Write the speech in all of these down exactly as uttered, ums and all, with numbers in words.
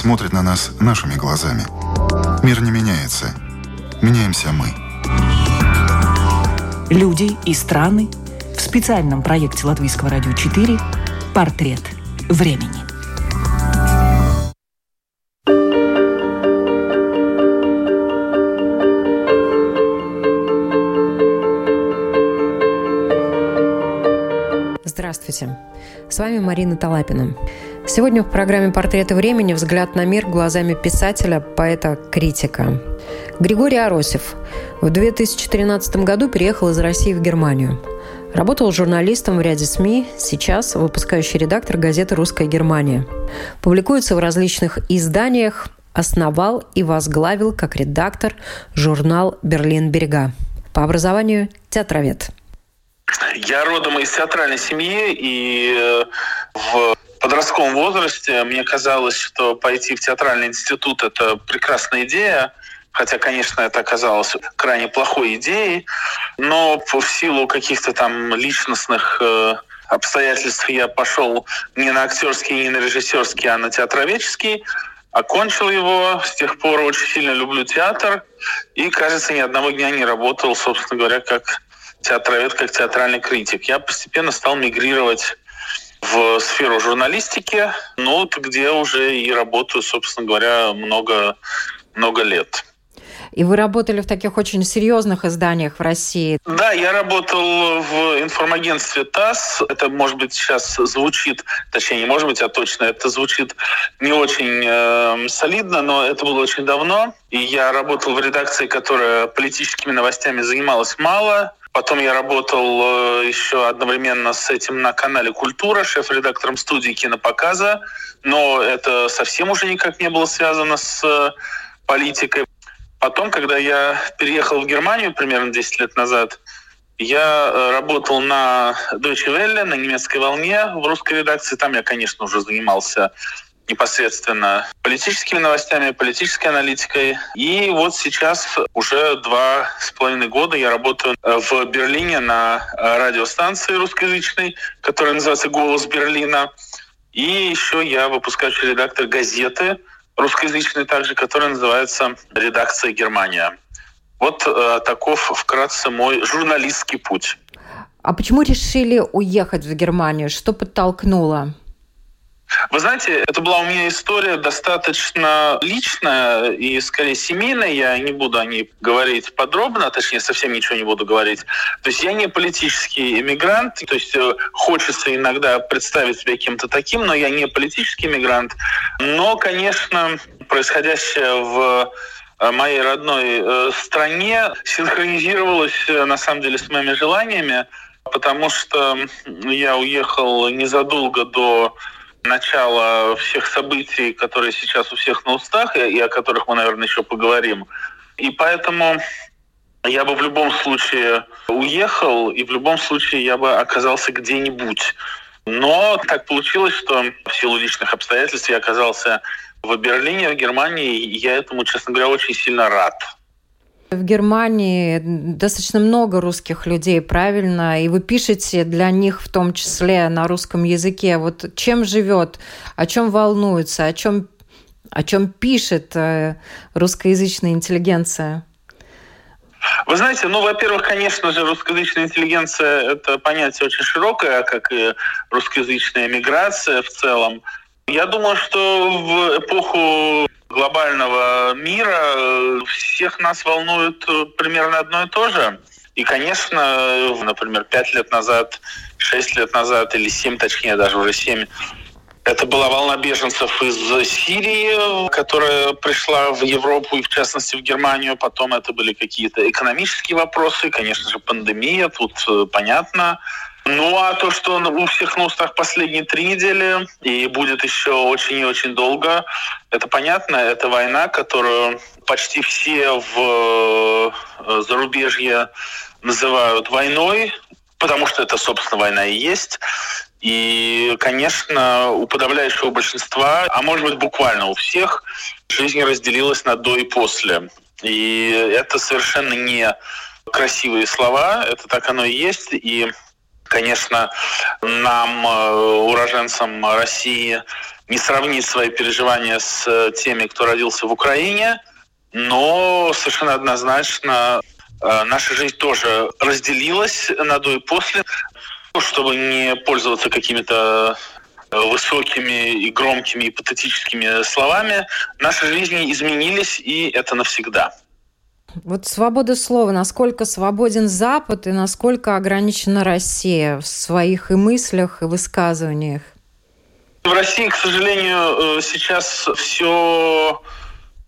смотрит на нас нашими глазами. Мир не меняется. Меняемся мы. Люди и страны в специальном проекте Латвийского радио четыре «Портрет времени». Здравствуйте. С вами Марина Талапина. Сегодня в программе «Портреты времени» взгляд на мир глазами писателя, поэта, критика. Григорий Аросев в две тысячи тринадцатом году переехал из России в Германию. Работал журналистом в ряде СМИ, сейчас выпускающий редактор газеты «Русская Германия». Публикуется в различных изданиях, основал и возглавил как редактор журнал «Берлин берега». По образованию театровед. Я родом из театральной семьи, и в подростковом возрасте мне казалось, что пойти в театральный институт – это прекрасная идея, хотя, конечно, это оказалось крайне плохой идеей, но в силу каких-то там личностных обстоятельств я пошел не на актерский, не на режиссерский, а на театроведческий. Окончил его, с тех пор очень сильно люблю театр, и, кажется, ни одного дня не работал, собственно говоря, как театровед, как театральный критик. Я постепенно стал мигрировать в сферу журналистики, ну, где уже и работаю, собственно говоря, много, много лет. И вы работали в таких очень серьезных изданиях в России? Да, я работал в информагентстве ТАСС. Это, может быть, сейчас звучит, точнее, не может быть, а точно, это звучит не очень э, солидно, но это было очень давно. И я работал в редакции, которая политическими новостями занималась мало. Потом я работал еще одновременно с этим на канале «Культура», шеф-редактором студии «Кинопоказа». Но это совсем уже никак не было связано с политикой. Потом, когда я переехал в Германию примерно десять лет назад, я работал на «Дойче Велле», на «Немецкой волне» в русской редакции. Там я, конечно, уже занимался непосредственно политическими новостями, политической аналитикой. И вот сейчас уже два с половиной года я работаю в Берлине на радиостанции русскоязычной, которая называется «Голос Берлина». И еще я выпускающий редактор газеты русскоязычной также, которая называется «Редакция Германия». Вот э, таков вкратце мой журналистский путь. А почему решили уехать в Германию? Что подтолкнуло? Вы знаете, это была у меня история достаточно личная и, скорее, семейная. Я не буду о ней говорить подробно, точнее, совсем ничего не буду говорить. То есть я не политический эмигрант, то есть хочется иногда представить себя кем-то таким, но я не политический эмигрант. Но, конечно, происходящее в моей родной стране синхронизировалось, на самом деле, с моими желаниями, потому что я уехал незадолго до начало всех событий, которые сейчас у всех на устах, и о которых мы, наверное, еще поговорим. И поэтому я бы в любом случае уехал, и в любом случае я бы оказался где-нибудь. Но так получилось, что в силу личных обстоятельств я оказался в Берлине, в Германии, и я этому, честно говоря, очень сильно рад. В Германии достаточно много русских людей, правильно? И вы пишете для них в том числе на русском языке. Вот чем живет, о чем волнуется, о чем, о чем пишет русскоязычная интеллигенция? Вы знаете, ну, во-первых, конечно же, русскоязычная интеллигенция – это понятие очень широкое, как и русскоязычная миграция в целом. Я думаю, что в эпоху глобального мира всех нас волнует примерно одно и то же. И, конечно, например, пять лет назад, шесть лет назад, или семь, точнее, даже уже семь, это была волна беженцев из Сирии, которая пришла в Европу и, в частности, в Германию. Потом это были какие-то экономические вопросы, конечно же, пандемия, тут понятно. Ну а то, что у всех на устах последние три недели и будет еще очень и очень долго, это понятно. Это война, которую почти все в зарубежье называют войной, потому что это, собственно, война и есть. И, конечно, у подавляющего большинства, а может быть, буквально у всех, жизнь разделилась на до и после. И это совершенно не красивые слова, это так оно и есть. И Конечно, нам, уроженцам России, не сравнить свои переживания с теми, кто родился в Украине, но совершенно однозначно наша жизнь тоже разделилась на до и после. Чтобы не пользоваться какими-то высокими и громкими и патетическими словами, наши жизни изменились, и это навсегда. Вот свобода слова. Насколько свободен Запад и насколько ограничена Россия в своих и мыслях, и высказываниях? В России, к сожалению, сейчас все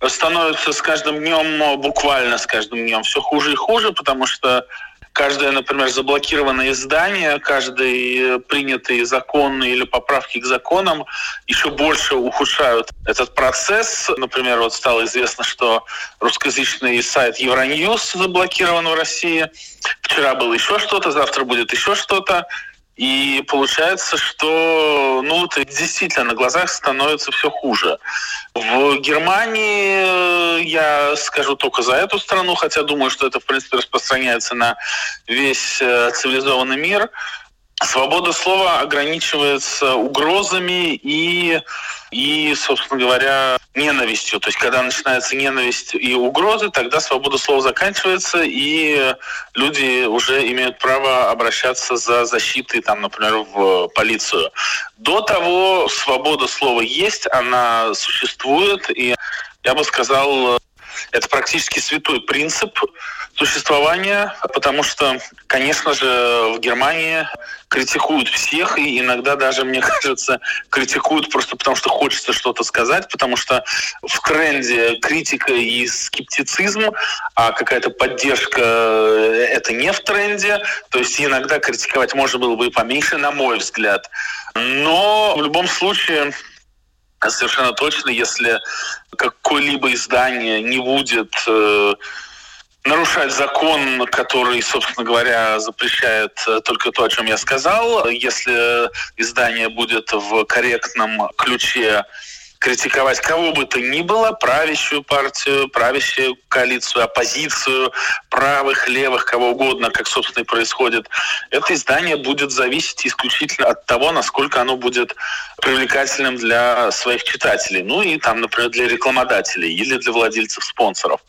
становится с каждым днем, буквально с каждым днем, все хуже и хуже, потому что каждое, например, заблокированное издание, каждый принятый закон или поправки к законам еще больше ухудшают этот процесс. Например, вот стало известно, что русскоязычный сайт Euronews заблокирован в России. Вчера было еще что-то, завтра будет еще что-то. И получается, что ну, это действительно на глазах становится все хуже. В Германии, я скажу только за эту страну, хотя думаю, что это в принципе распространяется на весь цивилизованный мир, свобода слова ограничивается угрозами и, и, собственно говоря, ненавистью. То есть, когда начинается ненависть и угрозы, тогда свобода слова заканчивается, и люди уже имеют право обращаться за защитой, там, например, в полицию. До того свобода слова есть, она существует, и я бы сказал, это практически святой принцип существования, потому что, конечно же, в Германии критикуют всех, и иногда даже, мне кажется, критикуют просто потому, что хочется что-то сказать, потому что в тренде критика и скептицизм, а какая-то поддержка — это не в тренде. То есть иногда критиковать можно было бы и поменьше, на мой взгляд. Но в любом случае, совершенно точно, если какое-либо издание не будет э, нарушать закон, который, собственно говоря, запрещает только то, о чем я сказал, если издание будет в корректном ключе критиковать кого бы то ни было, правящую партию, правящую коалицию, оппозицию, правых, левых, кого угодно, как, собственно, и происходит, это издание будет зависеть исключительно от того, насколько оно будет привлекательным для своих читателей. Ну и там, например, для рекламодателей или для владельцев спонсоров.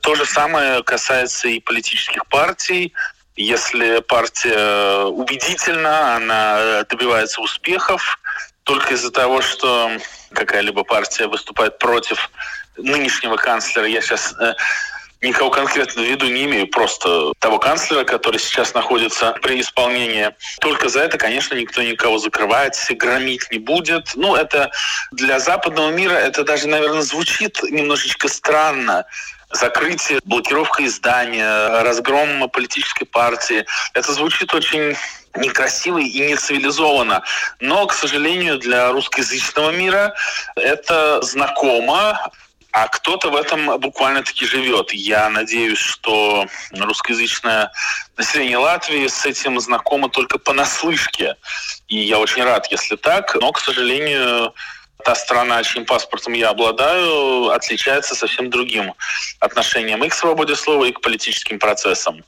То же самое касается и политических партий. Если партия убедительна, она добивается успехов, только из-за того, что какая-либо партия выступает против нынешнего канцлера. Я сейчас э, никого конкретно в виду не имею, просто того канцлера, который сейчас находится при исполнении. Только за это, конечно, никто никого закрывать, громить не будет. Ну, это для западного мира это даже, наверное, звучит немножечко странно. Закрытие, блокировка издания, разгром политической партии. Это звучит очень некрасиво и нецивилизованно. Но, к сожалению, для русскоязычного мира это знакомо, а кто-то в этом буквально-таки живет. Я надеюсь, что русскоязычное население Латвии с этим знакомо только понаслышке. И я очень рад, если так. Но, к сожалению, та страна, чьим паспортом я обладаю, отличается совсем другим отношением и к свободе слова, и к политическим процессам.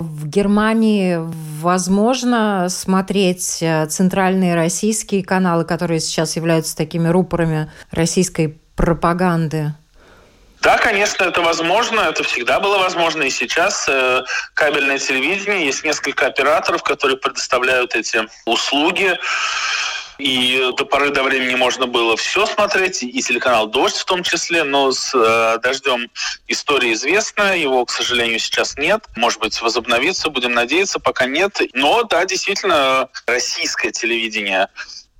В Германии возможно смотреть центральные российские каналы, которые сейчас являются такими рупорами российской пропаганды? Да, конечно, это возможно. Это всегда было возможно. И сейчас кабельное телевидение, есть несколько операторов, которые предоставляют эти услуги. И до поры до времени можно было все смотреть, и телеканал «Дождь» в том числе, но с э, «Дождем» история известна, его, к сожалению, сейчас нет. Может быть, возобновится, будем надеяться, пока нет. Но да, действительно, российское телевидение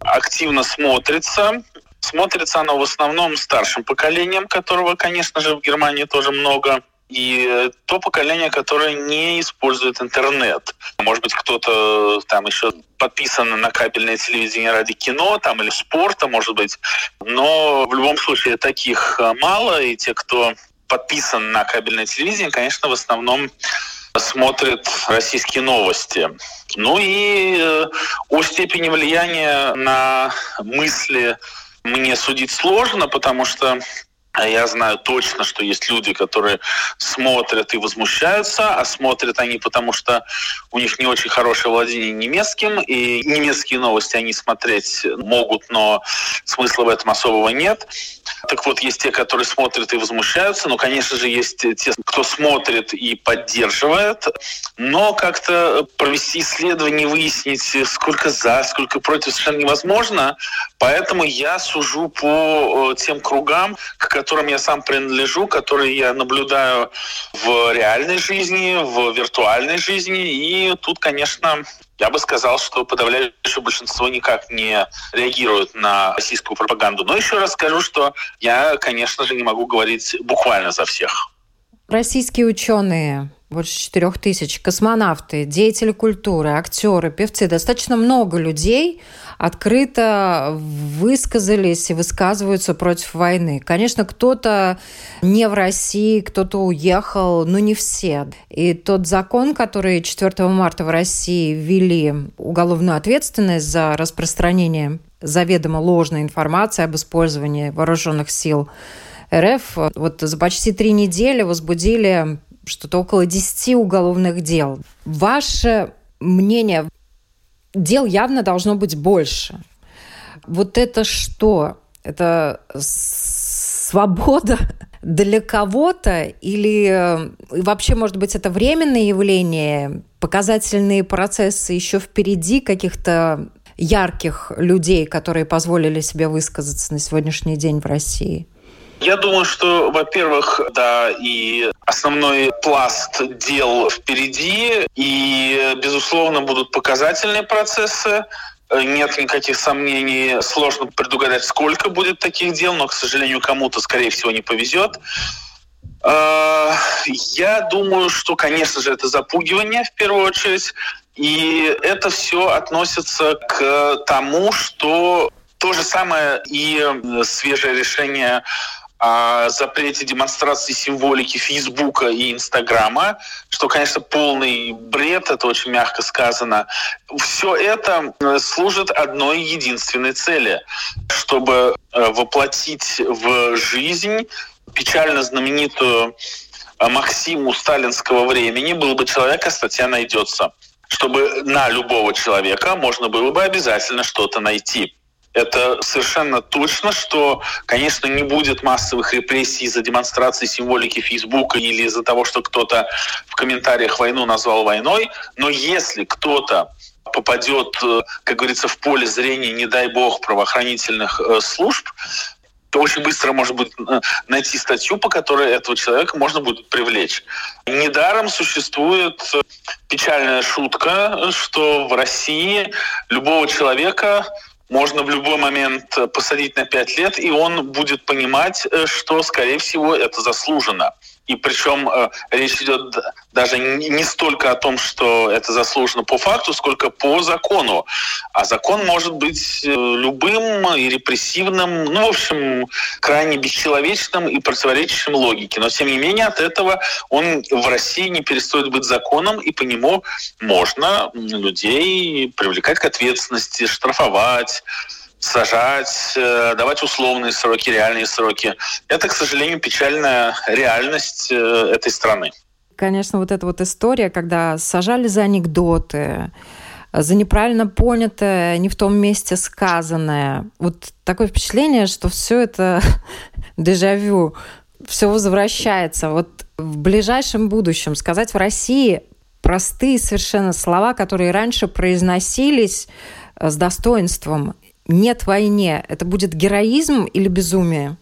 активно смотрится. Смотрится оно в основном старшим поколением, которого, конечно же, в Германии тоже много. И то поколение, которое не использует интернет. Может быть, кто-то там еще подписан на кабельное телевидение ради кино там, или спорта, может быть. Но в любом случае таких мало. И те, кто подписан на кабельное телевидение, конечно, в основном смотрят российские новости. Ну и о степени влияния на мысли мне судить сложно, потому что А я знаю точно, что есть люди, которые смотрят и возмущаются, а смотрят они потому, что у них не очень хорошее владение немецким, и немецкие новости они смотреть могут, но смысла в этом особого нет. Так вот, есть те, которые смотрят и возмущаются, но, конечно же, есть те, кто смотрит и поддерживает, но как-то провести исследование, выяснить, сколько за, сколько против, совершенно невозможно, поэтому я сужу по тем кругам, к которым я сам принадлежу, которые я наблюдаю в реальной жизни, в виртуальной жизни, и тут, конечно, я бы сказал, что подавляющее большинство никак не реагирует на российскую пропаганду. Но еще раз скажу, что я, конечно же, не могу говорить буквально за всех. Российские ученые, больше четырех тысяч, космонавты, деятели культуры, актеры, певцы, достаточно много людей открыто высказались и высказываются против войны. Конечно, кто-то не в России, кто-то уехал, но не все. И тот закон, который четвёртого марта в России ввели уголовную ответственность за распространение заведомо ложной информации об использовании вооруженных сил эр эф, вот за почти три недели возбудили что-то около десяти уголовных дел. Ваше мнение, дел явно должно быть больше. Вот это что? Это свобода для кого-то? Или вообще, может быть, это временное явление, показательные процессы еще впереди каких-то ярких людей, которые позволили себе высказаться на сегодняшний день в России? Я думаю, что, во-первых, да, и основной пласт дел впереди, и, безусловно, будут показательные процессы. Нет никаких сомнений, сложно предугадать, сколько будет таких дел, но, к сожалению, кому-то, скорее всего, не повезет. Я думаю, что, конечно же, это запугивание, в первую очередь, и это все относится к тому, что то же самое и свежее решение о запрете демонстрации символики Фейсбука и Инстаграма, что, конечно, полный бред, это очень мягко сказано. Все это служит одной единственной цели, чтобы воплотить в жизнь печально знаменитую максиму сталинского времени «Был бы человек, а статья найдется», чтобы на любого человека можно было бы обязательно что-то найти. Это совершенно точно, что, конечно, не будет массовых репрессий из-за демонстрации символики Фейсбука или из-за того, что кто-то в комментариях войну назвал войной. Но если кто-то попадет, как говорится, в поле зрения, не дай бог, правоохранительных служб, то очень быстро можно будет найти статью, по которой этого человека можно будет привлечь. Недаром существует печальная шутка, что в России любого человека можно в любой момент посадить на пять лет, и он будет понимать, что, скорее всего, это заслуженно. И причем речь идет даже не столько о том, что это заслужено по факту, сколько по закону. А закон может быть любым и репрессивным, ну, в общем, крайне бесчеловечным и противоречащим логике. Но, тем не менее, от этого он в России не перестает быть законом, и по нему можно людей привлекать к ответственности, штрафовать, сажать, давать условные сроки, реальные сроки. Это, к сожалению, печальная реальность этой страны. Конечно, вот эта вот история, когда сажали за анекдоты, за неправильно понятое, не в том месте сказанное. Вот такое впечатление, что все это дежавю, все возвращается. Вот в ближайшем будущем сказать в России простые совершенно слова, которые раньше произносились с достоинством, «нет войне», это будет героизм или безумие?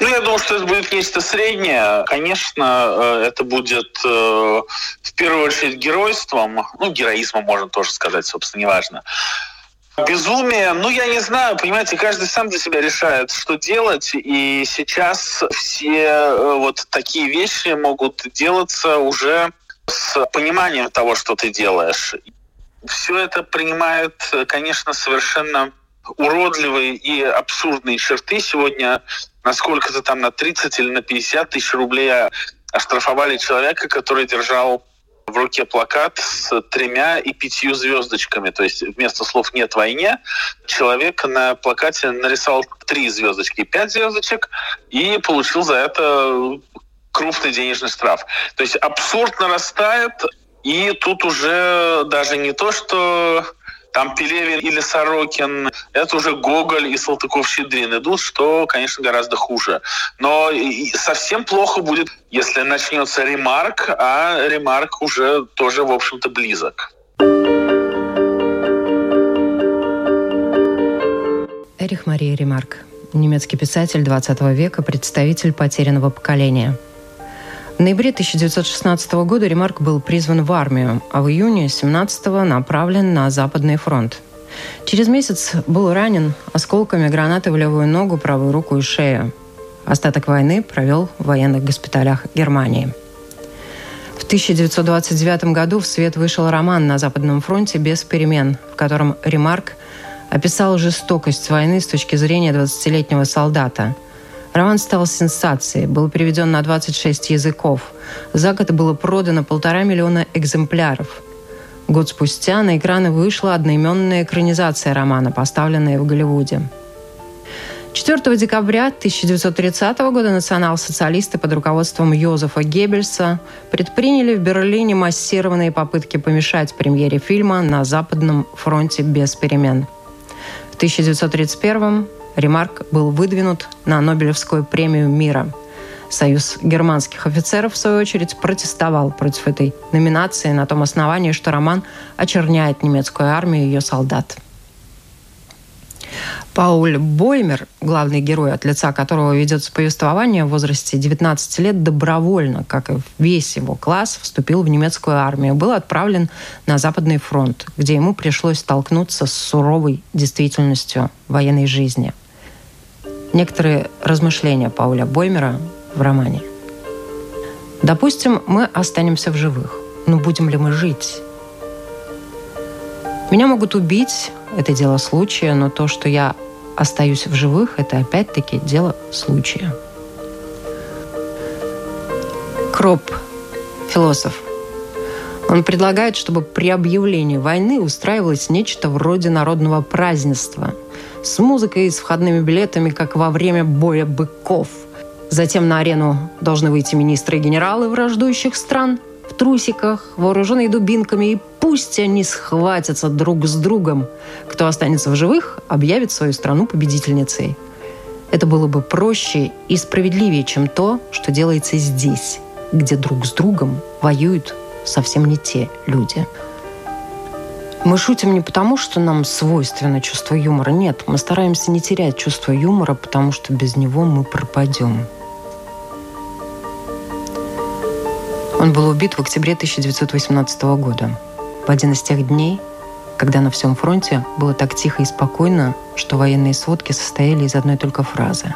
Ну, я думаю, что это будет нечто среднее. Конечно, это будет в первую очередь геройством. Ну, героизмом можно тоже сказать, собственно, неважно. Безумие, ну, я не знаю, понимаете, каждый сам для себя решает, что делать, и сейчас все вот такие вещи могут делаться уже с пониманием того, что ты делаешь. Все это принимает, конечно, совершенно уродливые и абсурдные черты. Сегодня на сколько-то там, на тридцать или на пятьдесят тысяч рублей оштрафовали человека, который держал в в руке плакат с тремя и пятью звездочками. То есть вместо слов «нет войне» человек на плакате нарисовал три звездочки, пять звездочек и получил за это крупный денежный штраф. То есть абсурд нарастает, и тут уже даже не то, что там Пелевин или Сорокин, это уже Гоголь и Салтыков-Щедрин идут, что, конечно, гораздо хуже. Но совсем плохо будет, если начнется Ремарк, а Ремарк уже тоже, в общем-то, близок. Эрих Мария Ремарк, немецкий писатель двадцатого века, представитель потерянного поколения. В ноябре тысяча девятьсот шестнадцатого года Ремарк был призван в армию, а в июне семнадцатого направлен на Западный фронт. Через месяц был ранен осколками гранаты в левую ногу, правую руку и шею. Остаток войны провел в военных госпиталях Германии. В тысяча девятьсот двадцать девятом году в свет вышел роман «На Западном фронте без перемен», в котором Ремарк описал жестокость войны с точки зрения двадцатилетнего солдата. Роман стал сенсацией, был переведен на двадцать шесть языков. За год было продано полтора миллиона экземпляров. Год спустя на экраны вышла одноименная экранизация романа, поставленная в Голливуде. четвёртого декабря тысяча девятьсот тридцатого года национал-социалисты под руководством Йозефа Геббельса предприняли в Берлине массированные попытки помешать премьере фильма «На Западном фронте без перемен». В тысяча девятьсот тридцать первом Ремарк был выдвинут на Нобелевскую премию мира. Союз германских офицеров, в свою очередь, протестовал против этой номинации на том основании, что роман очерняет немецкую армию и ее солдат. Пауль Боймер, главный герой, от лица которого ведется повествование, в возрасте девятнадцати лет добровольно, как и весь его класс, вступил в немецкую армию. Был отправлен на Западный фронт, где ему пришлось столкнуться с суровой действительностью военной жизни. Некоторые размышления Пауля Боймера в романе. «Допустим, мы останемся в живых. Но будем ли мы жить? Меня могут убить, это дело случая, но то, что я остаюсь в живых, это опять-таки дело случая». Кроп, философ. Он предлагает, чтобы при объявлении войны устраивалось нечто вроде народного празднества – с музыкой и с входными билетами, как во время боя быков. Затем на арену должны выйти министры и генералы враждующих стран в трусиках, вооруженные дубинками, и пусть они схватятся друг с другом. Кто останется в живых, объявит свою страну победительницей. Это было бы проще и справедливее, чем то, что делается здесь, где друг с другом воюют совсем не те люди. Мы шутим не потому, что нам свойственно чувство юмора. Нет, мы стараемся не терять чувство юмора, потому что без него мы пропадем. Он был убит в октябре тысяча девятьсот восемнадцатого года. В один из тех дней, когда на всем фронте было так тихо и спокойно, что военные сводки состояли из одной только фразы: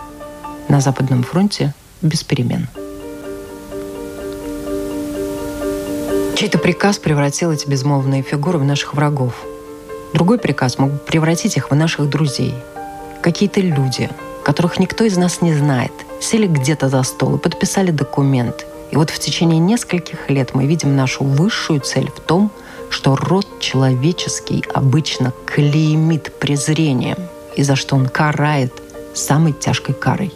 «На Западном фронте без перемен». Чей-то приказ превратил эти безмолвные фигуры в наших врагов. Другой приказ мог превратить их в наших друзей. Какие-то люди, которых никто из нас не знает, сели где-то за стол и подписали документ. И вот в течение нескольких лет мы видим нашу высшую цель в том, что род человеческий обычно клеймит презрением, и за что он карает самой тяжкой карой.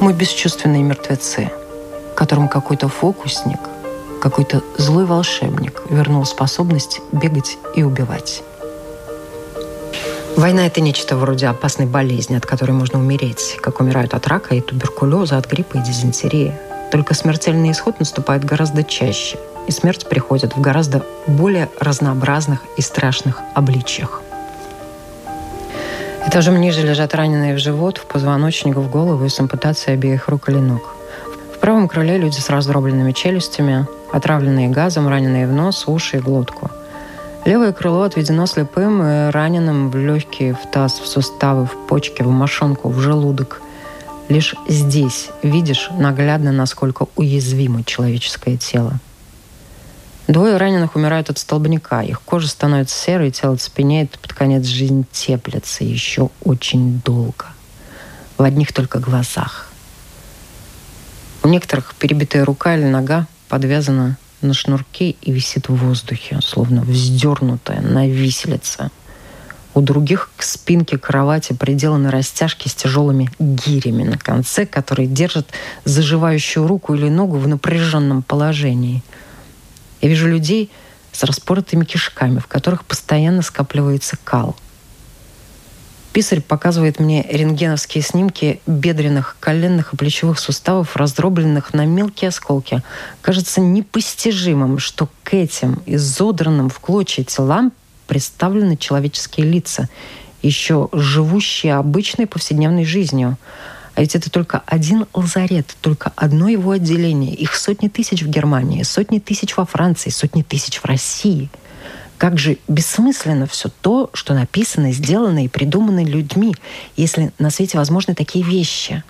Мы бесчувственные мертвецы, которым какой-то фокусник, какой-то злой волшебник вернул способность бегать и убивать. Война – это нечто вроде опасной болезни, от которой можно умереть, как умирают от рака и туберкулеза, от гриппа и дизентерии. Только смертельный исход наступает гораздо чаще, и смерть приходит в гораздо более разнообразных и страшных обличиях. Этажом ниже лежат раненые в живот, в позвоночник, в голову и с ампутацией обеих рук или ног. В правом крыле люди с раздробленными челюстями, отравленные газом, раненые в нос, уши и глотку. Левое крыло отведено слепым и раненым в легкие, в таз, в суставы, в почки, в мошонку, в желудок. Лишь здесь видишь наглядно, насколько уязвимо человеческое тело. Двое раненых умирают от столбняка. Их кожа становится серой, тело цепенеет, под конец жизнь теплится еще очень долго. В одних только глазах. У некоторых перебитая рука или нога, подвязана на шнурке и висит в воздухе, словно вздернутая на виселице. У других к спинке кровати приделаны растяжки с тяжелыми гирями на конце, которые держат заживающую руку или ногу в напряженном положении. Я вижу людей с распоротыми кишками, в которых постоянно скапливается кал. Писарь показывает мне рентгеновские снимки бедренных, коленных и плечевых суставов, раздробленных на мелкие осколки. Кажется непостижимым, что к этим изодранным в клочья телам представлены человеческие лица, еще живущие обычной повседневной жизнью. А ведь это только один лазарет, только одно его отделение. Их сотни тысяч в Германии, сотни тысяч во Франции, сотни тысяч в России. Как же бессмысленно все то, что написано, сделано и придумано людьми, если на свете возможны такие вещи.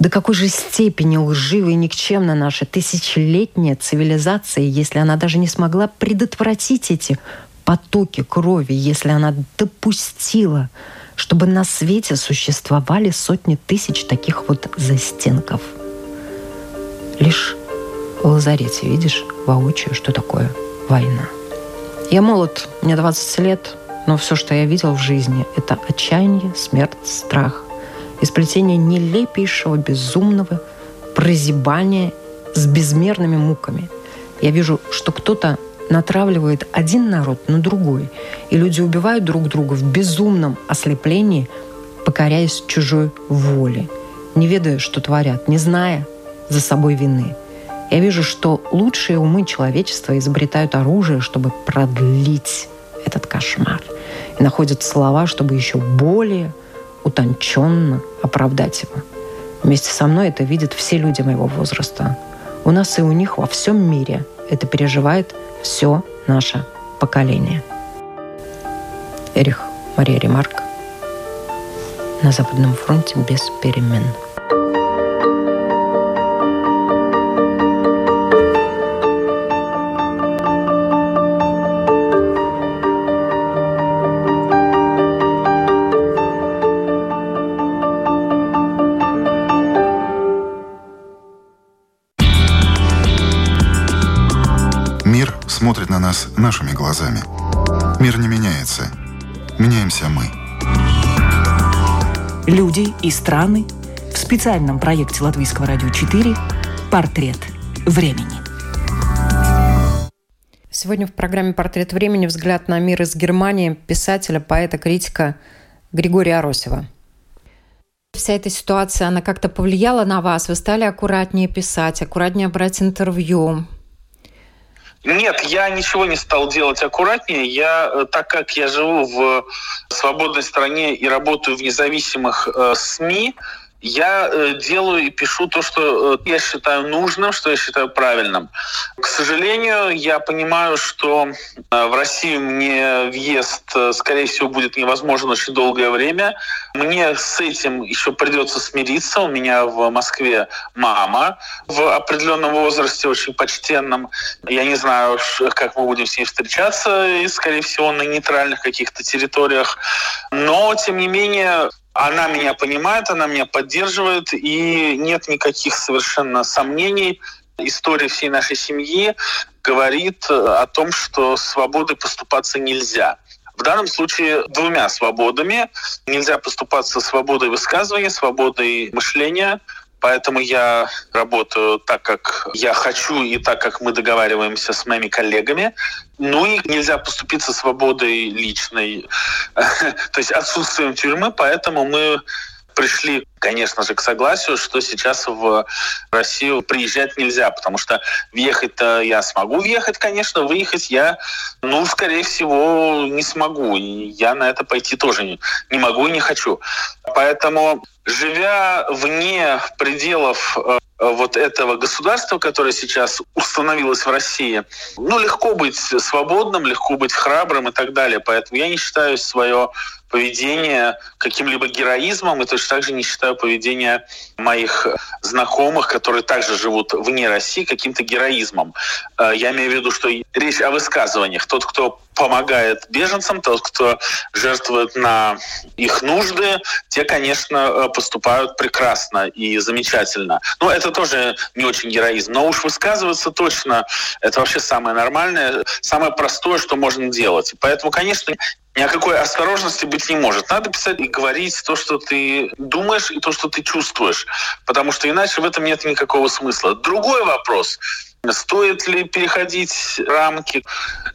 До какой же степени лжива и никчемна наша тысячелетняя цивилизация, если она даже не смогла предотвратить эти потоки крови, если она допустила, чтобы на свете существовали сотни тысяч таких вот застенков. Лишь в лазарете видишь воочию, что такое война. Я молод, мне двадцать лет, но все, что я видел в жизни, это отчаяние, смерть, страх. И сплетение нелепейшего, безумного прозябания с безмерными муками. Я вижу, что кто-то натравливает один народ на другой, и люди убивают друг друга в безумном ослеплении, покоряясь чужой воле, не ведая, что творят, не зная за собой вины. Я вижу, что лучшие умы человечества изобретают оружие, чтобы продлить этот кошмар. И находят слова, чтобы еще более утонченно оправдать его. Вместе со мной это видят все люди моего возраста. У нас и у них во всем мире это переживает все наше поколение. Эрих Мария Ремарк. На Западном фронте без перемен. Смотрит на нас нашими глазами. Мир не меняется. Меняемся мы. Люди и страны в специальном проекте Латвийского радио четыре «Портрет времени». Сегодня в программе «Портрет времени» взгляд на мир из Германии писателя, поэта, критика Григория Аросева. Вся эта ситуация, она как-то повлияла на вас? Вы стали аккуратнее писать, аккуратнее брать интервью? Нет, я ничего не стал делать аккуратнее. Я, так как я живу в свободной стране и работаю в независимых э, СМИ, я э, делаю и пишу то, что э, я считаю нужным, что я считаю правильным. К сожалению, я понимаю, что э, в Россию мне въезд, э, скорее всего, будет невозможен очень долгое время. Мне с этим еще придется смириться. У меня в Москве мама в определенном возрасте, очень почтенном. Я не знаю, как мы будем с ней встречаться, и, скорее всего, на нейтральных каких-то территориях. Но, тем не менее, она меня понимает, она меня поддерживает, и нет никаких совершенно сомнений. История всей нашей семьи говорит о том, что свободой поступаться нельзя. В данном случае двумя свободами. Нельзя поступаться свободой высказывания, свободой мышления. Поэтому я работаю так, как я хочу, и так, как мы договариваемся с моими коллегами. Ну и нельзя поступиться свободой личной, то есть отсутствием тюрьмы. Поэтому мы пришли, конечно же, к согласию, что сейчас в Россию приезжать нельзя, потому что въехать-то я смогу въехать, конечно, выехать я, ну, скорее всего, не смогу. И я на это пойти тоже не, не могу и не хочу. Поэтому, живя вне пределов вот этого государства, которое сейчас установилось в России, ну, легко быть свободным, легко быть храбрым и так далее. Поэтому я не считаю свое поведение каким-либо героизмом, и точно так же не считаю поведение моих знакомых, которые также живут вне России, каким-то героизмом. Я имею в виду, что речь о высказываниях. Тот, кто помогает беженцам, тот, кто жертвует на их нужды, те, конечно, поступают прекрасно и замечательно. Но это тоже не очень героизм. Но уж высказываться точно — это вообще самое нормальное, самое простое, что можно делать. Поэтому, конечно, ни о какой осторожности быть не может. Надо писать и говорить то, что ты думаешь, и то, что ты чувствуешь. Потому что иначе в этом нет никакого смысла. Другой вопрос — стоит ли переходить рамки,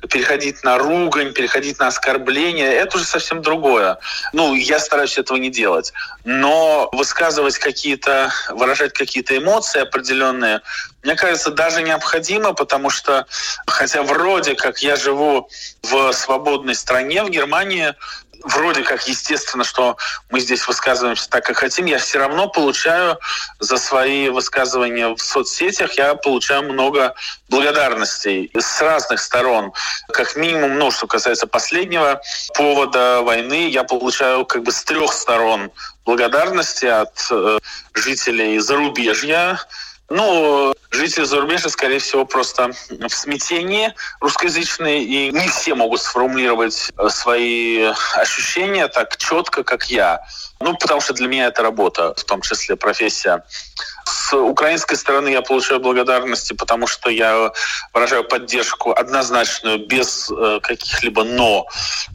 переходить на ругань, переходить на оскорбления? Это уже совсем другое. Ну, я стараюсь этого не делать. Но высказывать какие-то, выражать какие-то эмоции определенные, мне кажется, даже необходимо, потому что, хотя вроде как я живу в свободной стране, в Германии, вроде как естественно, что мы здесь высказываемся так, как хотим, я все равно получаю за свои высказывания в соцсетях, я получаю много благодарностей с разных сторон. Как минимум, ну, что касается последнего повода войны, я получаю как бы с трех сторон благодарности от э, жителей зарубежья. Ну, жители зарубежья, скорее всего, просто в смятении русскоязычные, и не все могут сформулировать свои ощущения так четко, как я. Ну, потому что для меня это работа, в том числе профессия. С украинской стороны я получаю благодарности, потому что я выражаю поддержку однозначную, без каких-либо «но»,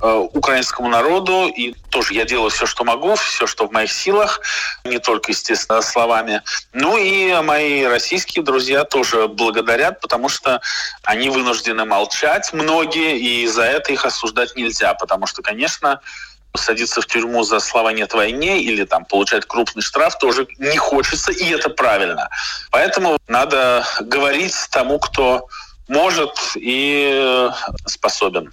украинскому народу. И тоже я делаю все, что могу, все, что в моих силах, не только, естественно, словами. Ну и мои российские друзья тоже благодарят, потому что они вынуждены молчать, многие, и за это их осуждать нельзя, потому что, конечно, садиться в тюрьму за слова «нет войне» или там получать крупный штраф тоже не хочется, и это правильно. Поэтому надо говорить тому, кто может и способен.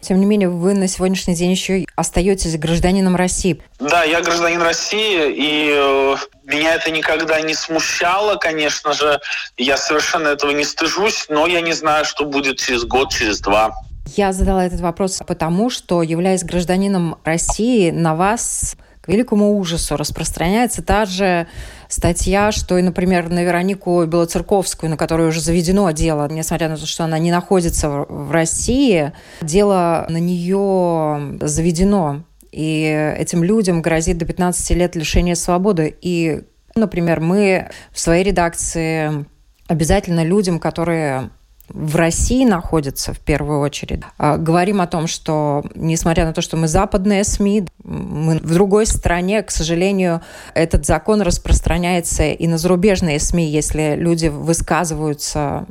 Тем не менее, вы на сегодняшний день еще остаетесь гражданином России. Да, я гражданин России, и меня это никогда не смущало, конечно же. Я совершенно этого не стыжусь, но я не знаю, что будет через год, через два. Я задала этот вопрос потому, что, являясь гражданином России, на вас, к великому ужасу, распространяется та же статья, что и, например, на Веронику Белоцерковскую, на которую уже заведено дело, несмотря на то, что она не находится в России, дело на нее заведено. И этим людям грозит до пятнадцати лет лишения свободы. И, например, мы в своей редакции обязательно людям, которые в России находятся в первую очередь, говорим о том, что, несмотря на то, что мы западные СМИ, мы в другой стране, к сожалению, этот закон распространяется и на зарубежные СМИ, если люди высказываются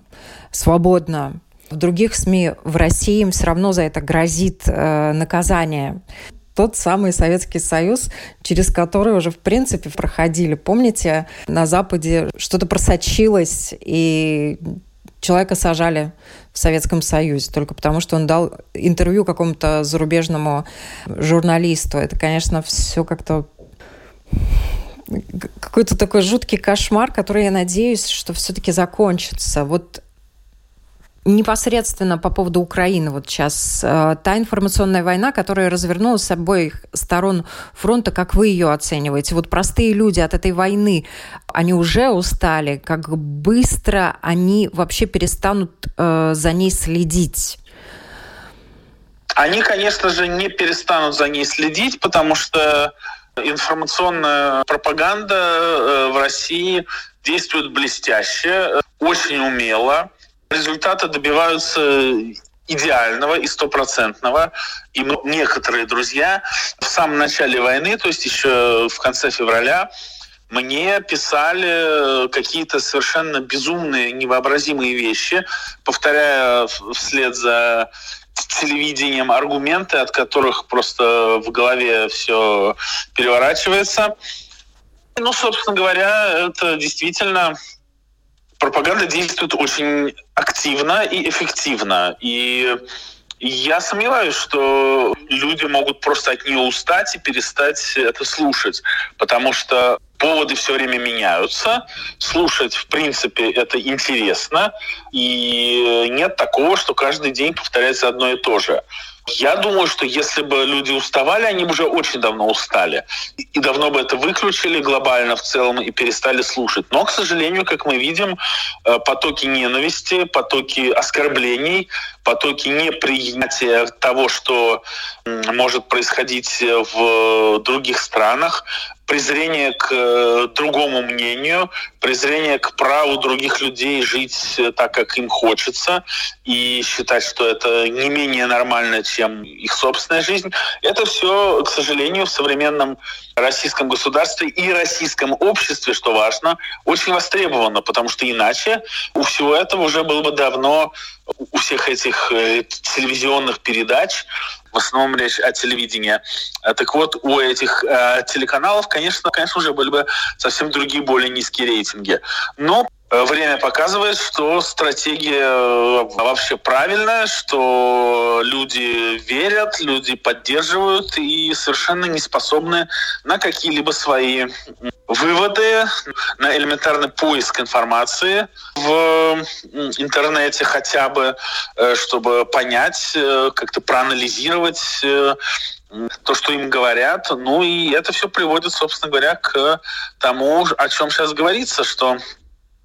свободно. В других СМИ в России им все равно за это грозит э, наказание. Тот самый Советский Союз, через который уже, в принципе, проходили. Помните, на Западе что-то просочилось, и человека сажали в Советском Союзе только потому, что он дал интервью какому-то зарубежному журналисту. Это, конечно, все как-то какой-то такой жуткий кошмар, который, я надеюсь, что все-таки закончится. Вот непосредственно по поводу Украины вот сейчас. Та информационная война, которая развернулась с обоих сторон фронта, как вы ее оцениваете? Вот простые люди от этой войны, они уже устали? Как быстро они вообще перестанут э, за ней следить? Они, конечно же, не перестанут за ней следить, потому что информационная пропаганда в России действует блестяще, очень умело. Результаты добиваются идеального и стопроцентного. И некоторые друзья в самом начале войны, то есть еще в конце февраля, мне писали какие-то совершенно безумные, невообразимые вещи, повторяя вслед за телевидением аргументы, от которых просто в голове все переворачивается. Ну, собственно говоря, это действительно... Пропаганда действует очень активно и эффективно. И я сомневаюсь, что люди могут просто от нее устать и перестать это слушать, потому что поводы все время меняются. Слушать, в принципе, это интересно. И нет такого, что каждый день повторяется одно и то же. Я думаю, что если бы люди уставали, они бы уже очень давно устали. И давно бы это выключили глобально в целом и перестали слушать. Но, к сожалению, как мы видим, потоки ненависти, потоки оскорблений, потоки неприятия того, что может происходить в других странах, презрение к другому мнению, презрение к праву других людей жить так, как им хочется, и считать, что это не менее нормально, чем их собственная жизнь. Это все, к сожалению, в современном российском государстве и российском обществе, что важно, очень востребовано, потому что иначе у всего этого уже было бы давно, у всех этих телевизионных передач, в основном речь о телевидении. Так вот, у этих э, телеканалов, конечно, конечно, уже были бы совсем другие, более низкие рейтинги. Но время показывает, что стратегия вообще правильная, что люди верят, люди поддерживают и совершенно не способны на какие-либо свои выводы, на элементарный поиск информации в интернете хотя бы, чтобы понять, как-то проанализировать то, что им говорят. Ну и это все приводит, собственно говоря, к тому, о чем сейчас говорится, что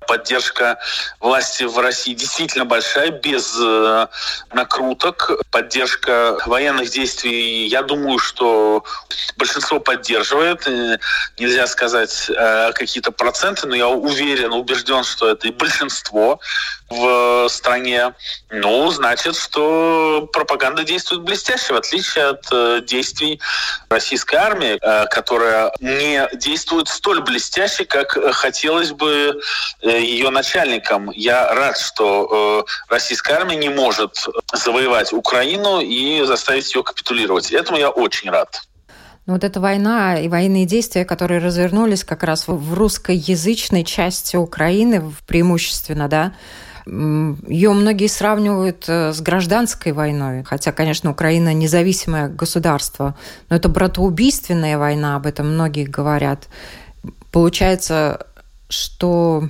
поддержка власти в России действительно большая, без э, накруток. Поддержка военных действий, я думаю, что большинство поддерживает. Нельзя сказать э, какие-то проценты, но я уверен, убежден, что это и большинство в стране. Ну, значит, что пропаганда действует блестяще, в отличие от э, действий российской армии, э, которая не действует столь блестяще, как хотелось бы э, ее начальникам. Я рад, что э, российская армия не может завоевать Украину и заставить ее капитулировать. Этому я очень рад. Но вот эта война и военные действия, которые развернулись как раз в русскоязычной части Украины преимущественно, да, ее многие сравнивают с гражданской войной, хотя, конечно, Украина независимое государство, но это братоубийственная война, об этом многие говорят. Получается, что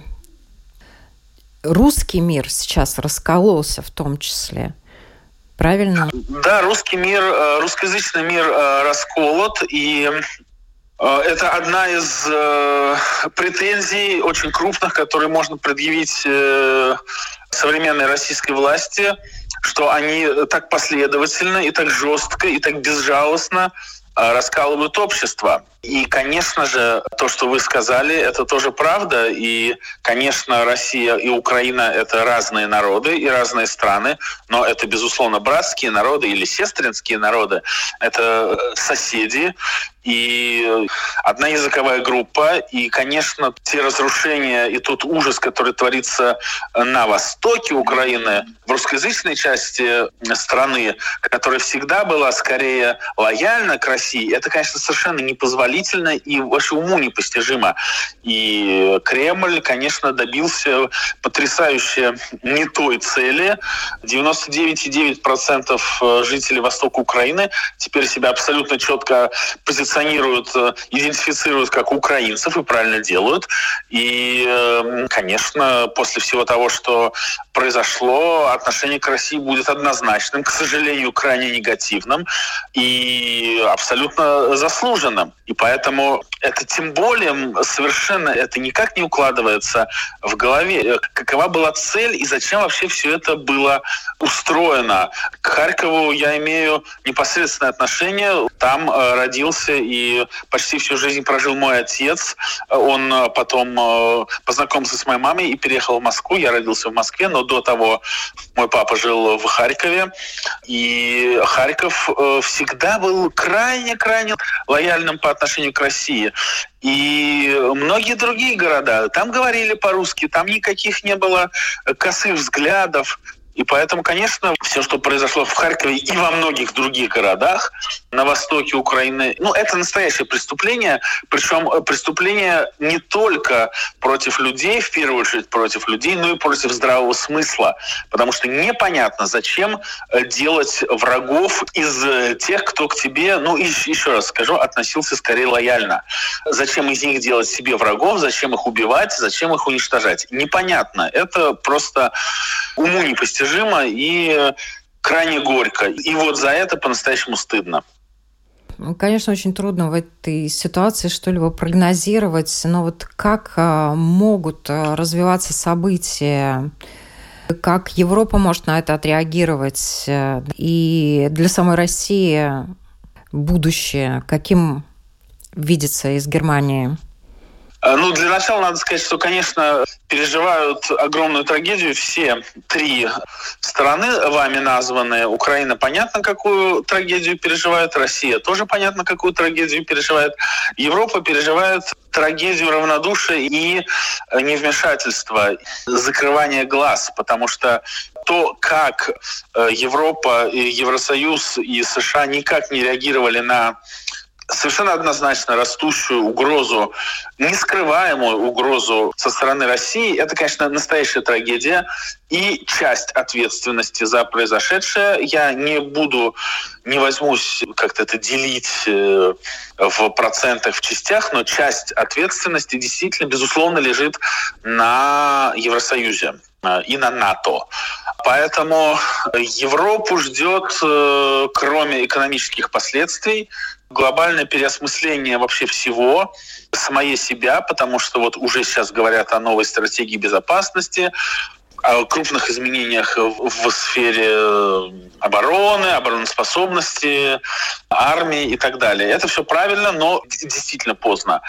русский мир сейчас раскололся в том числе. Правильно? Да, русский мир, русскоязычный мир расколот, и это одна из претензий очень крупных, которые можно предъявить современной российской власти, что они так последовательно и так жестко и так безжалостно раскалывают общество. И, конечно же, то, что вы сказали, это тоже правда. И, конечно, Россия и Украина — это разные народы и разные страны, но это, безусловно, братские народы или сестринские народы. Это соседи и одна языковая группа. И, конечно, те разрушения и тот ужас, который творится на востоке Украины, в русскоязычной части страны, которая всегда была скорее лояльна к России, это, конечно, совершенно непозволительно и вообще уму непостижимо. И Кремль, конечно, добился потрясающе не той цели. девяносто девять целых девять десятых процента жителей Востока Украины теперь себя абсолютно четко позиционируют, идентифицируют как украинцев и правильно делают. И, конечно, после всего того, что произошло, отношение к России будет однозначным, к сожалению, крайне негативным и абсолютно заслуженным. И поэтому это тем более совершенно это никак не укладывается в голове. Какова была цель и зачем вообще все это было устроено? К Харькову я имею непосредственное отношение. Там родился и почти всю жизнь прожил мой отец. Он потом познакомился с моей мамой и переехал в Москву. Я родился в Москве, но до того мой папа жил в Харькове. И Харьков всегда был крайне-крайне лояльным по отношению к России. И многие другие города, там говорили по-русски, там никаких не было косых взглядов. И поэтому, конечно, все, что произошло в Харькове и во многих других городах на востоке Украины, ну, это настоящее преступление. Причем преступление не только против людей, в первую очередь против людей, но и против здравого смысла. Потому что непонятно, зачем делать врагов из тех, кто к тебе, ну, еще раз скажу, относился скорее лояльно. Зачем из них делать себе врагов, зачем их убивать, зачем их уничтожать? Непонятно. Это просто уму непостижимо. И крайне горько. И вот за это по-настоящему стыдно. Конечно, очень трудно в этой ситуации что-либо прогнозировать, но вот как могут развиваться события, как Европа может на это отреагировать, и для самой России будущее, каким видится из Германии? Ну, для начала надо сказать, что, конечно, переживают огромную трагедию все три страны, вами названные. Украина, понятно, какую трагедию переживает. Россия тоже, понятно, какую трагедию переживает. Европа переживает трагедию равнодушия и невмешательства, закрывания глаз, потому что то, как Европа, Евросоюз и США никак не реагировали на совершенно однозначно растущую угрозу, нескрываемую угрозу со стороны России, это, конечно, настоящая трагедия и часть ответственности за произошедшее. Я не буду, не возьмусь как-то это делить в процентах, в частях, но часть ответственности действительно, безусловно, лежит на Евросоюзе и на НАТО. Поэтому Европу ждет, кроме экономических последствий, глобальное переосмысление вообще всего, самой себя, потому что вот уже сейчас говорят о новой стратегии безопасности, о крупных изменениях в сфере обороны, обороноспособности, армии и так далее. Это все правильно, но действительно поздно.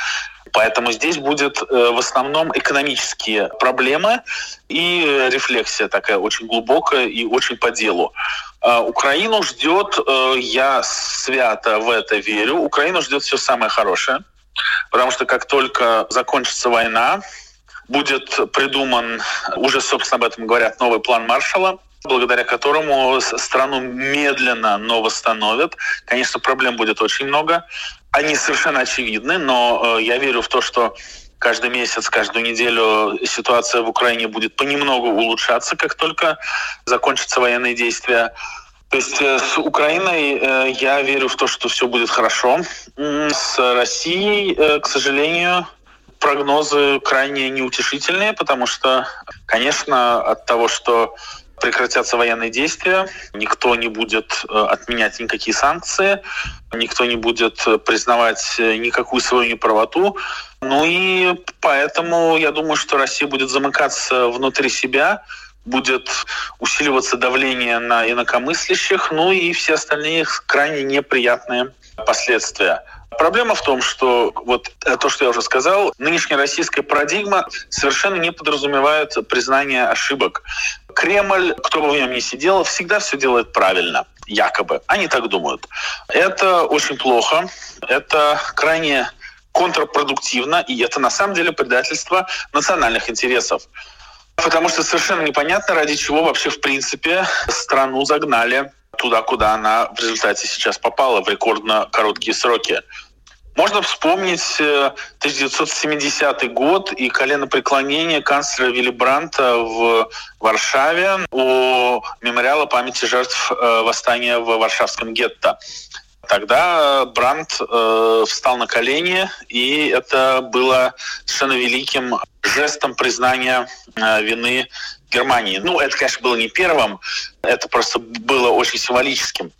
Поэтому здесь будут в основном экономические проблемы и рефлексия такая очень глубокая и очень по делу. Украину ждет, я свято в это верю, Украину ждет все самое хорошее, потому что как только закончится война, будет придуман, уже, собственно, об этом говорят, новый план Маршалла, благодаря которому страну медленно, но восстановят. Конечно, проблем будет очень много. Они совершенно очевидны, но я верю в то, что каждый месяц, каждую неделю ситуация в Украине будет понемногу улучшаться, как только закончатся военные действия. То есть с Украиной я верю в то, что все будет хорошо. С Россией, к сожалению, прогнозы крайне неутешительные, потому что, конечно, от того, что прекратятся военные действия, никто не будет отменять никакие санкции, никто не будет признавать никакую свою неправоту. Ну и поэтому я думаю, что Россия будет замыкаться внутри себя, будет усиливаться давление на инакомыслящих, ну и все остальные крайне неприятные последствия. Проблема в том, что вот то, что я уже сказал, нынешняя российская парадигма совершенно не подразумевает признание ошибок. Кремль, кто бы в нем ни сидел, всегда все делает правильно, якобы. Они так думают. Это очень плохо, это крайне контрпродуктивно, и это на самом деле предательство национальных интересов. Потому что совершенно непонятно, ради чего вообще в принципе страну загнали туда, куда она в результате сейчас попала в рекордно короткие сроки. Можно вспомнить тысяча девятьсот семидесятый год и коленопреклонение канцлера Вилли Брандта в Варшаве у мемориала памяти жертв восстания в Варшавском гетто. Тогда Брандт э, встал на колени, и это было совершенно великим жестом признания э, вины Германии. Ну, это, конечно, было не первым, это просто было очень символическим.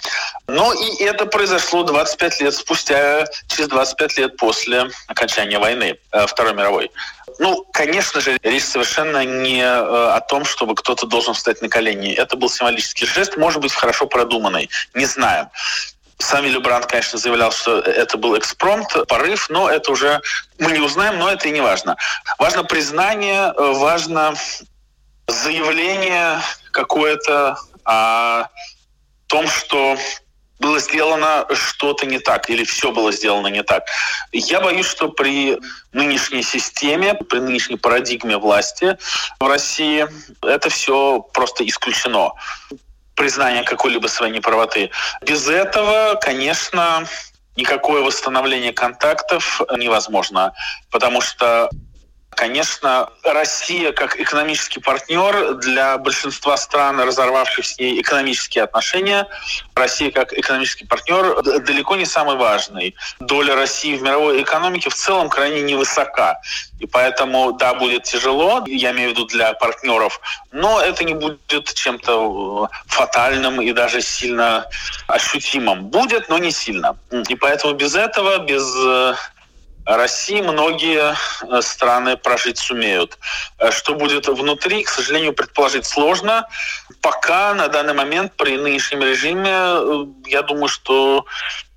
Но и это произошло двадцать пять лет спустя, через двадцать пять лет после окончания войны, э, Второй мировой. Ну, конечно же, речь совершенно не о том, чтобы кто-то должен встать на колени. Это был символический жест, может быть, хорошо продуманный, не знаю. Сам Вилли Брандт, конечно, заявлял, что это был экспромт, порыв, но это уже мы не узнаем, но это и не важно. Важно признание, важно заявление какое-то о том, что было сделано что-то не так или все было сделано не так. Я боюсь, что при нынешней системе, при нынешней парадигме власти в России это все просто исключено. Признание какой-либо своей неправоты. Без этого, конечно, никакое восстановление контактов невозможно, потому что Конечно, Россия как экономический партнер для большинства стран, разорвавших с ней экономические отношения, Россия как экономический партнер далеко не самый важный. Доля России в мировой экономике в целом крайне невысока. И поэтому, да, будет тяжело, я имею в виду для партнеров, но это не будет чем-то фатальным и даже сильно ощутимым. Будет, но не сильно. И поэтому без этого, без... России многие страны прожить сумеют. Что будет внутри, к сожалению, предположить сложно. Пока на данный момент при нынешнем режиме, я думаю, что,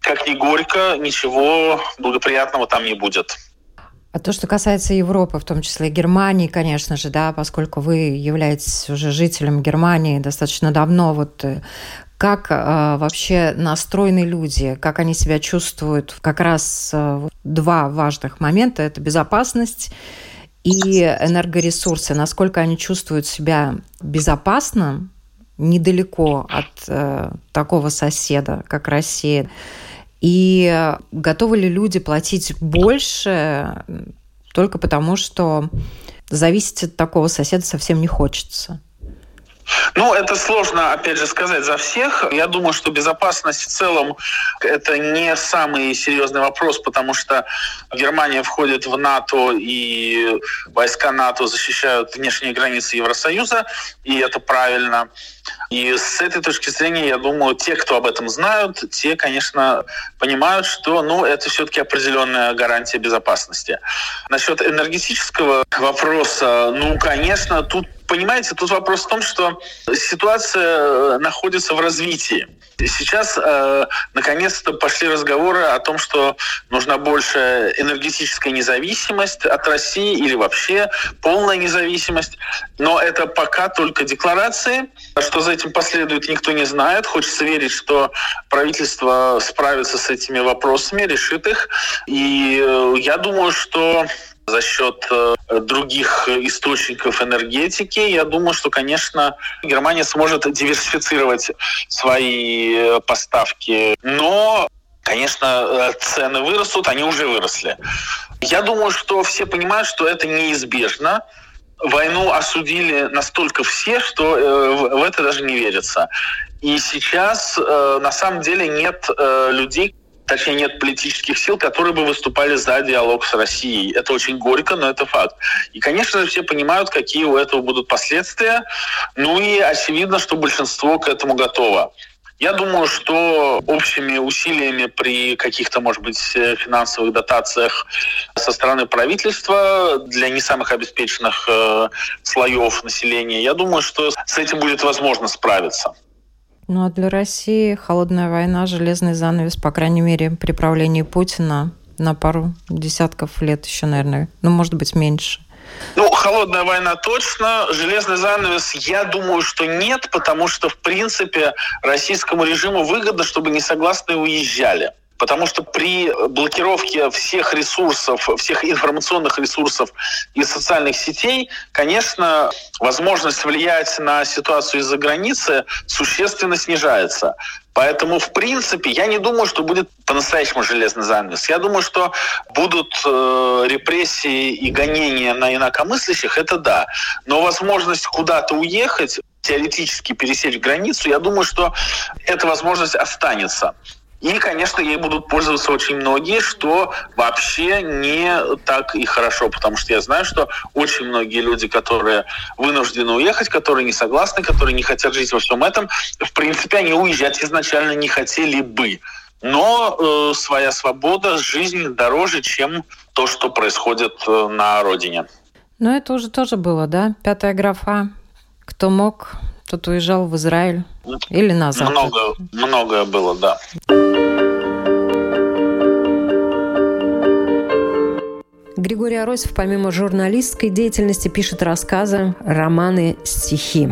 как ни горько, ничего благоприятного там не будет. А то, что касается Европы, в том числе Германии, конечно же, да, поскольку вы являетесь уже жителем Германии достаточно давно, вот как э, вообще настроены люди, как они себя чувствуют? Как раз э, два важных момента – это безопасность и энергоресурсы. Насколько они чувствуют себя безопасно, недалеко от э, такого соседа, как Россия? И готовы ли люди платить больше только потому, что зависеть от такого соседа совсем не хочется? Ну, это сложно, опять же, сказать за всех. Я думаю, что безопасность в целом – это не самый серьезный вопрос, потому что Германия входит в НАТО, и войска НАТО защищают внешние границы Евросоюза, и это правильно. И с этой точки зрения, я думаю, те, кто об этом знают, те, конечно, понимают, что ну, это все-таки определенная гарантия безопасности. Насчет энергетического вопроса, ну, конечно, тут понимаете, тут вопрос в том, что ситуация находится в развитии. Сейчас, э, наконец-то, пошли разговоры о том, что нужна больше энергетическая независимость от России или вообще полная независимость. Но это пока только декларации. Что за этим последует, никто не знает. Хочется верить, что правительство справится с этими вопросами, решит их. И э, я думаю, что... за счет других источников энергетики, я думаю, что, конечно, Германия сможет диверсифицировать свои поставки. Но, конечно, цены вырастут, они уже выросли. Я думаю, что все понимают, что это неизбежно. Войну осудили настолько все, что в это даже не верится. И сейчас, на самом деле, нет людей, точнее, нет политических сил, которые бы выступали за диалог с Россией. Это очень горько, но это факт. И, конечно же, все понимают, какие у этого будут последствия. Ну и очевидно, что большинство к этому готово. Я думаю, что общими усилиями при каких-то, может быть, финансовых дотациях со стороны правительства для не самых обеспеченных э, слоев населения, я думаю, что с этим будет возможно справиться. Ну а для России холодная война, железный занавес, по крайней мере, при правлении Путина на пару десятков лет еще, наверное, ну, может быть, меньше. Ну, холодная война точно, железный занавес, я думаю, что нет, потому что, в принципе, российскому режиму выгодно, чтобы несогласные уезжали. Потому что при блокировке всех ресурсов, всех информационных ресурсов и социальных сетей, конечно, возможность влиять на ситуацию из-за границы существенно снижается. Поэтому, в принципе, я не думаю, что будет по-настоящему железный занавес. Я думаю, что будут э, репрессии и гонения на инакомыслящих, это да. Но возможность куда-то уехать, теоретически пересечь границу, я думаю, что эта возможность останется. И, конечно, ей будут пользоваться очень многие, что вообще не так и хорошо, потому что я знаю, что очень многие люди, которые вынуждены уехать, которые не согласны, которые не хотят жить во всем этом, в принципе, они уезжать изначально не хотели бы. Но э, своя свобода, жизнь дороже, чем то, что происходит на родине. Ну, это уже тоже было, да? Пятая графа. Кто мог... тот уезжал в Израиль или на Запад. Много, многое было, да. Григорий Аросев помимо журналистской деятельности пишет рассказы, романы, стихи.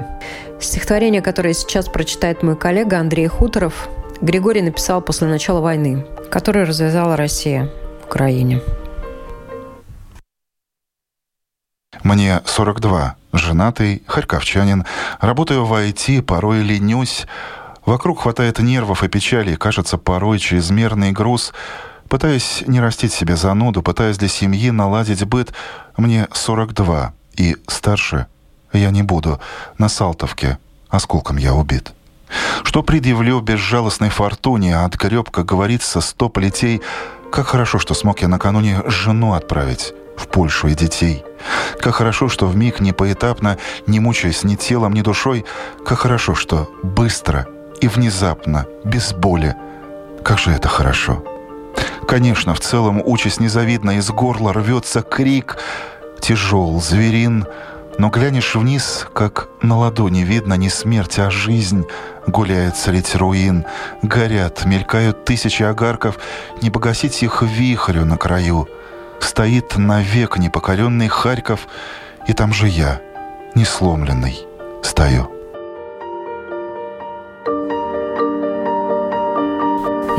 Стихотворение, которое сейчас прочитает мой коллега Андрей Хуторов, Григорий написал после начала войны, которую развязала Россия в Украине. Мне сорок два, женатый, харьковчанин, работаю в ай ти, порой ленюсь. Вокруг хватает нервов и печали, кажется, порой чрезмерный груз. Пытаюсь не растить себе зануду, пытаюсь для семьи наладить быт. Мне сорок два, и старше я не буду. На Салтовке осколком я убит. Что предъявлю безжалостной фортуне, а отгреб, как говорится, сто плетей. Как хорошо, что смог я накануне жену отправить в Польшу и детей. Как хорошо, что вмиг не поэтапно, не мучаясь ни телом, ни душой. Как хорошо, что быстро и внезапно, без боли. Как же это хорошо. Конечно, в целом участь незавидна, из горла рвется крик. Тяжел, зверин, но глянешь вниз, как на ладони видно не смерть, а жизнь. Гуляет средь руин, горят, мелькают тысячи огарков, не погасить их вихрю на краю. Стоит навек непокоренный Харьков, и там же я, несломленный, стою.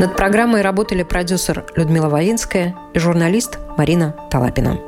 Над программой работали продюсер Людмила Воинская и журналист Марина Талапина.